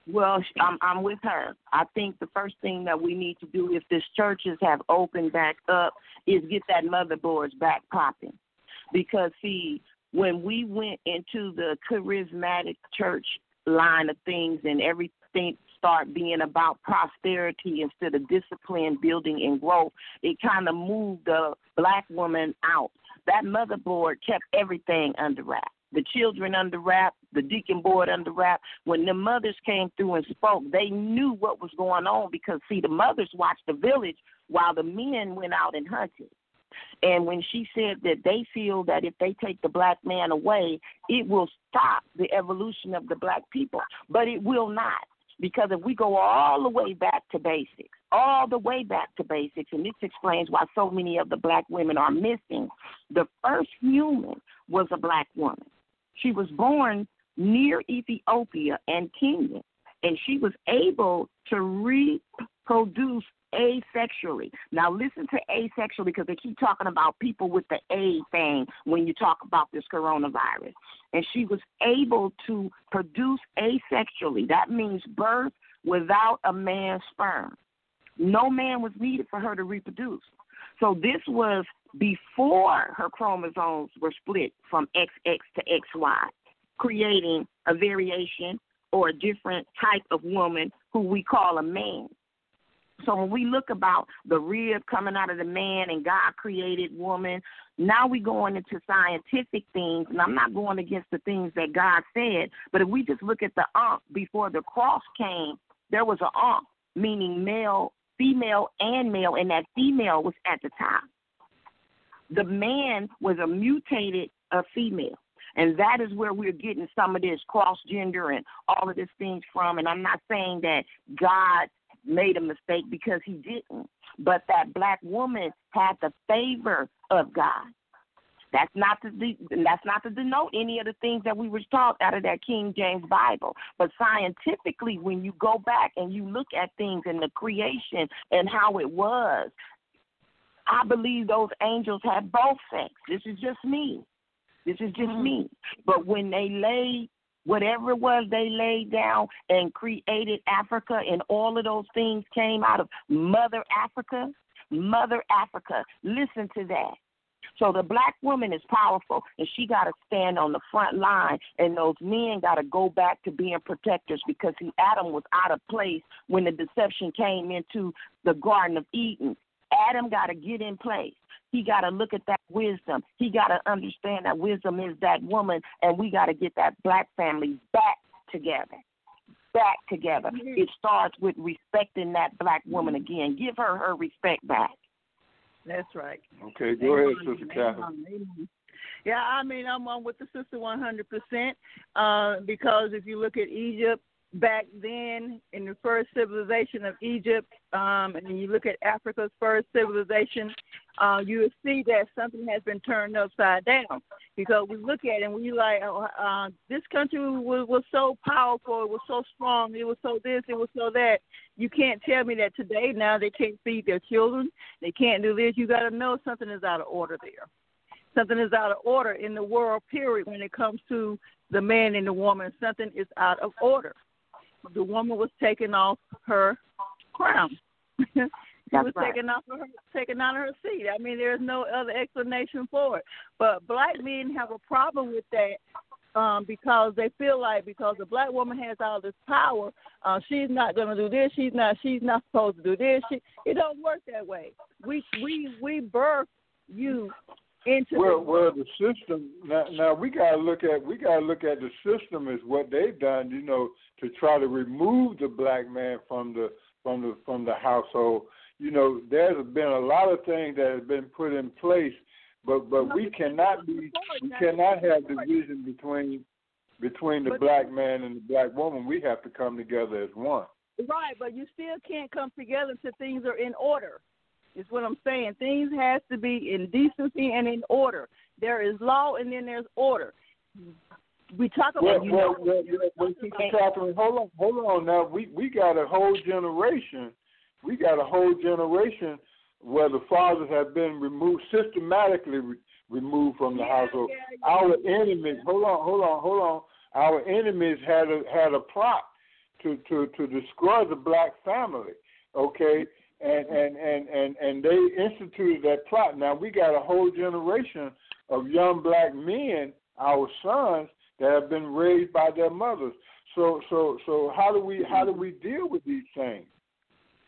Well, I'm, I'm with her. I think the first thing that we need to do, if these churches have opened back up, is get that motherboards back popping. Because, see, when we went into the charismatic church line of things and everything start being about prosperity instead of discipline, building, and growth, it kind of moved the black woman out. That motherboard kept everything under wrap. The children under wrap, the deacon board under wrap. When the mothers came through and spoke, they knew what was going on because, see, the mothers watched the village while the men went out and hunted. And when she said that they feel that if they take the black man away, it will stop the evolution of the black people, but it will not. Because if we go all the way back to basics, all the way back to basics, and this explains why so many of the black women are missing, the first human was a black woman. She was born near Ethiopia and Kenya, and she was able to reproduce asexually. Now listen to asexually because they keep talking about people with the A thing when you talk about this coronavirus. And she was able to produce asexually. That means birth without a man's sperm. No man was needed for her to reproduce. So this was before her chromosomes were split from X X to X Y, creating a variation or a different type of woman who we call a man. So when we look about the rib coming out of the man and God created woman, now we're going into scientific things, and I'm not going against the things that God said, but if we just look at the ump before the cross came, there was an ump, meaning male, female, and male, and that female was at the top. The man was a mutated a female. And that is where we're getting some of this cross-gender and all of these things from. And I'm not saying that God made a mistake, because he didn't. But that black woman had the favor of God. That's not to de- that's not to denote any of the things that we were taught out of that King James Bible. But scientifically, when you go back and you look at things and the creation and how it was, I believe those angels had both sex. This is just me. This is just me. But when they laid, whatever it was they laid down and created Africa, and all of those things came out of Mother Africa, Mother Africa. Listen to that. So the black woman is powerful, and she got to stand on the front line, and those men got to go back to being protectors, because see, Adam was out of place when the deception came into the Garden of Eden. Adam got to get in place. He got to look at that wisdom. He got to understand that wisdom is that woman, and we got to get that black family back together, back together. Mm-hmm. It starts with respecting that black woman again. Give her her respect back. That's right. Okay, go ahead, Sister Catherine. Yeah, I mean, I'm on with the sister one hundred percent, uh, because if you look at Egypt, back then, in the first civilization of Egypt, um, and you look at Africa's first civilization, uh, you will see that something has been turned upside down. Because we look at it and we like, uh, this country was, was so powerful, it was so strong, it was so this, it was so that. You can't tell me that today, now they can't feed their children, they can't do this. You got to know something is out of order there. Something is out of order in the world, period, when it comes to the man and the woman. Something is out of order. The woman was taking off her crown. She was right. taking off her, taking out of her seat. I mean, there's no other explanation for it. But black men have a problem with that, um, because they feel like because the black woman has all this power, uh, she's not going to do this. She's not. She's not supposed to do this. She, it don't work that way. We we we birth you into well, the well the system. Now, now we gotta look at we gotta look at the system is what they've done, you know, to try to remove the black man from the from the from the household. You know, there's been a lot of things that have been put in place, but but we cannot be we cannot have division between between the black man and the black woman. We have to come together as one. Right, but you still can't come together until things are in order. Is what I'm saying. Things has to be in decency and in order. There is law and then there's order. We talk about well, you well, know. Well, well, well, Catherine, hold on, hold on. Now we we got a whole generation. We got a whole generation where the fathers have been removed systematically, re- removed from the yeah, household. Yeah, Our yeah. enemies. Hold on, hold on, hold on. Our enemies had a, had a plot to, to, to destroy the black family. Okay. And, and and and and they instituted that plot. Now we got a whole generation of young black men, our sons, that have been raised by their mothers. So so so how do we how do we deal with these things?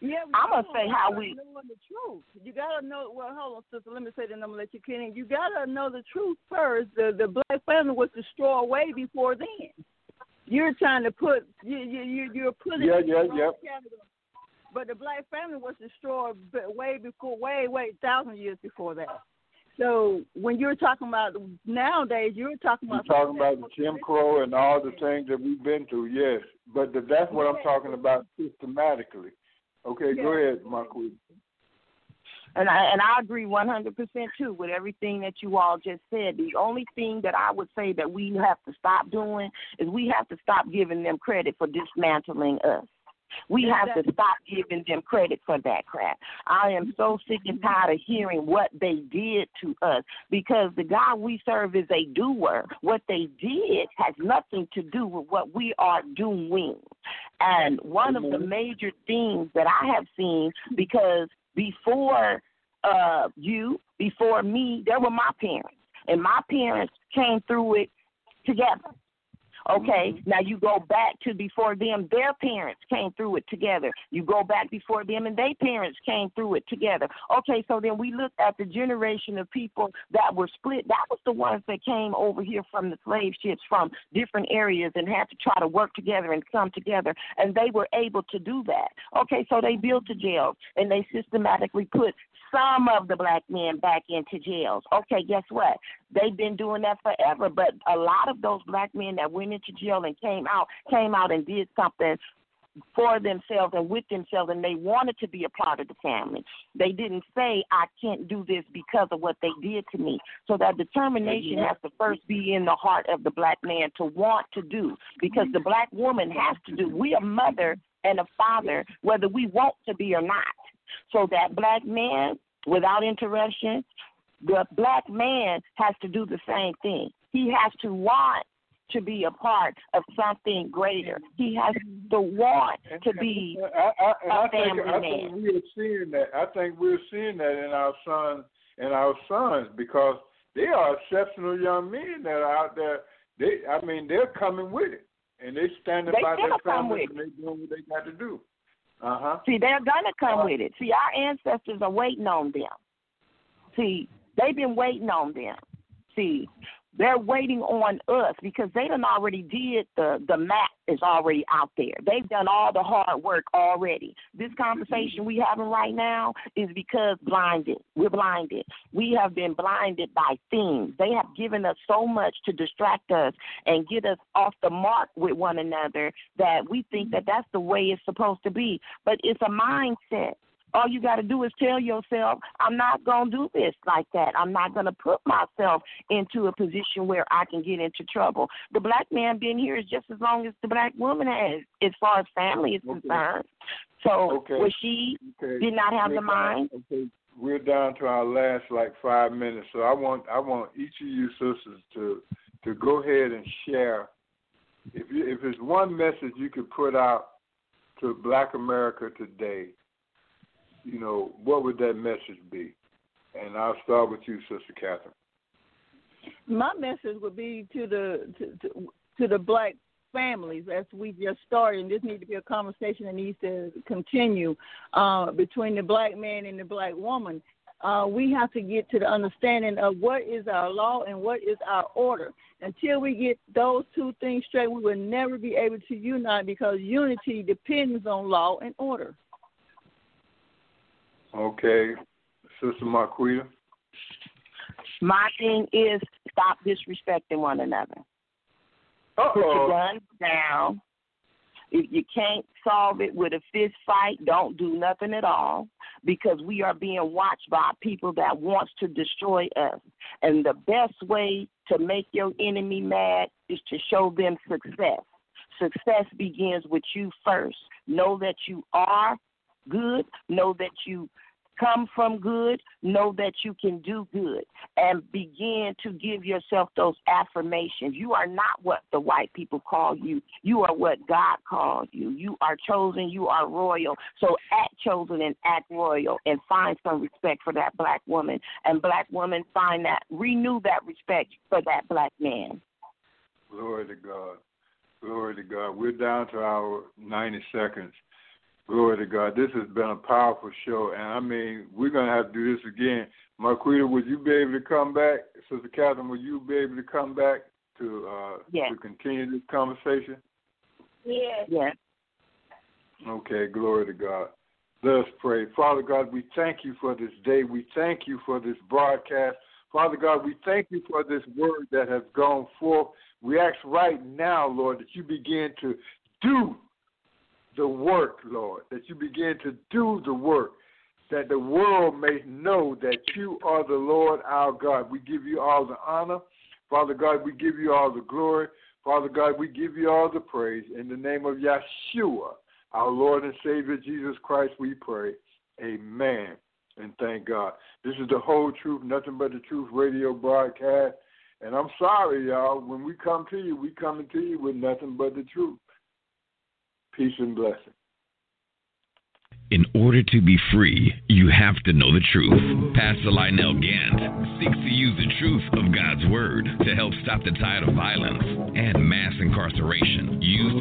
Yeah, I'm gonna say how we knowing the truth. You gotta know. Well, hold on, sister. Let me say that, and I'm gonna let you get in. You gotta know the truth first. The the black family was destroyed way before then. You're trying to put you you you're putting yeah yeah yeah. But the black family was destroyed way before, way, way, thousand years before that. So when you're talking about nowadays, you're talking about you're talking about Jim Crow and all the things that we've been through. Yes, but that's what I'm talking about systematically. Okay, yeah. Go ahead, Marquita. And I and I agree one hundred percent too with everything that you all just said. The only thing that I would say that we have to stop doing is we have to stop giving them credit for dismantling us. We have to stop giving them credit for that crap. I am so sick and tired of hearing what they did to us, because the God we serve is a doer. What they did has nothing to do with what we are doing. And one of the major things that I have seen, because before uh, you, before me, they were my parents. And my parents came through it together. Okay, now you go back to before them, their parents came through it together. You go back before them and their parents came through it together. Okay, so then we looked at the generation of people that were split. That was the ones that came over here from the slave ships from different areas and had to try to work together and come together, and they were able to do that. Okay, so they built the jails, and they systematically put some of the black men back into jails. Okay, guess what? They've been doing that forever, but a lot of those black men that went into jail and came out, came out and did something for themselves and with themselves, and they wanted to be a part of the family. They didn't say, I can't do this because of what they did to me. So that determination has to first be in the heart of the black man to want to do, because the black woman has to do. We are a mother and a father, whether we want to be or not. So that black man, without interruption, the black man has to do the same thing. He has to want to be a part of something greater. He has to want to be I, I, and a I family think, I man. Think we're seeing that. I think we're seeing that in our sons and our sons, because they are exceptional young men that are out there. They, I mean, they're coming with it, and they're standing they by their families, and they're doing what they got to do. Uh-huh. See, they're going to come uh-huh. with it. See, our ancestors are waiting on them. See, they've been waiting on them. See, they're waiting on us, because they done already did the, the map is already out there. They've done all the hard work already. This conversation we having right now is because blinded. We're blinded. We have been blinded by things. They have given us so much to distract us and get us off the mark with one another that we think that that's the way it's supposed to be. But it's a mindset. All you got to do is tell yourself, I'm not going to do this like that. I'm not going to put myself into a position where I can get into trouble. The black man been here is just as long as the black woman has, as far as family is okay. concerned. So okay. was she okay. did not have We're the mind. Down, okay. We're down to our last, like, five minutes. So I want I want each of you sisters to to go ahead and share. If, you, if there's one message you could put out to black America today, you know, what would that message be? And I'll start with you, Sister Catherine. My message would be to the to, to, to the black families, as we just started, and this needs to be a conversation that needs to continue uh, between the black man and the black woman. Uh, we have to get to the understanding of what is our law and what is our order. Until we get those two things straight, we will never be able to unite, because unity depends on law and order. Okay. Sister Marquita? My thing is stop disrespecting one another. Uh-oh. Put your guns down. If you can't solve it with a fist fight, don't do nothing at all, because we are being watched by people that wants to destroy us. And the best way to make your enemy mad is to show them success. Success begins with you first. Know that you are good, know that you come from good, know that you can do good, and begin to give yourself those affirmations. You are not what the white people call you. You are what God calls you. You are chosen. You are royal. So act chosen and act royal, and find some respect for that black woman. And black woman, find that, renew that respect for that black man. Glory to God. Glory to God. We're down to our ninety seconds. Glory to God. This has been a powerful show, and I mean, we're going to have to do this again. Marquita, would you be able to come back? Sister Catherine, would you be able to come back to uh, yes. to continue this conversation? Yes. Yes. Okay, glory to God. Let us pray. Father God, we thank you for this day. We thank you for this broadcast. Father God, we thank you for this word that has gone forth. We ask right now, Lord, that you begin to do the work, Lord, that you begin to do the work, that the world may know that you are the Lord our God. We give you all the honor. Father God, we give you all the glory. Father God, we give you all the praise. In the name of Yeshua, our Lord and Savior, Jesus Christ, we pray. Amen. And thank God. This is The Whole Truth, Nothing But the Truth radio broadcast. And I'm sorry, y'all. When we come to you, we coming to you with nothing but the truth. Peace and blessing. In order to be free, you have to know the truth. Pastor Lionel Gant seeks to use the truth of God's Word to help stop the tide of violence and mass incarceration. Use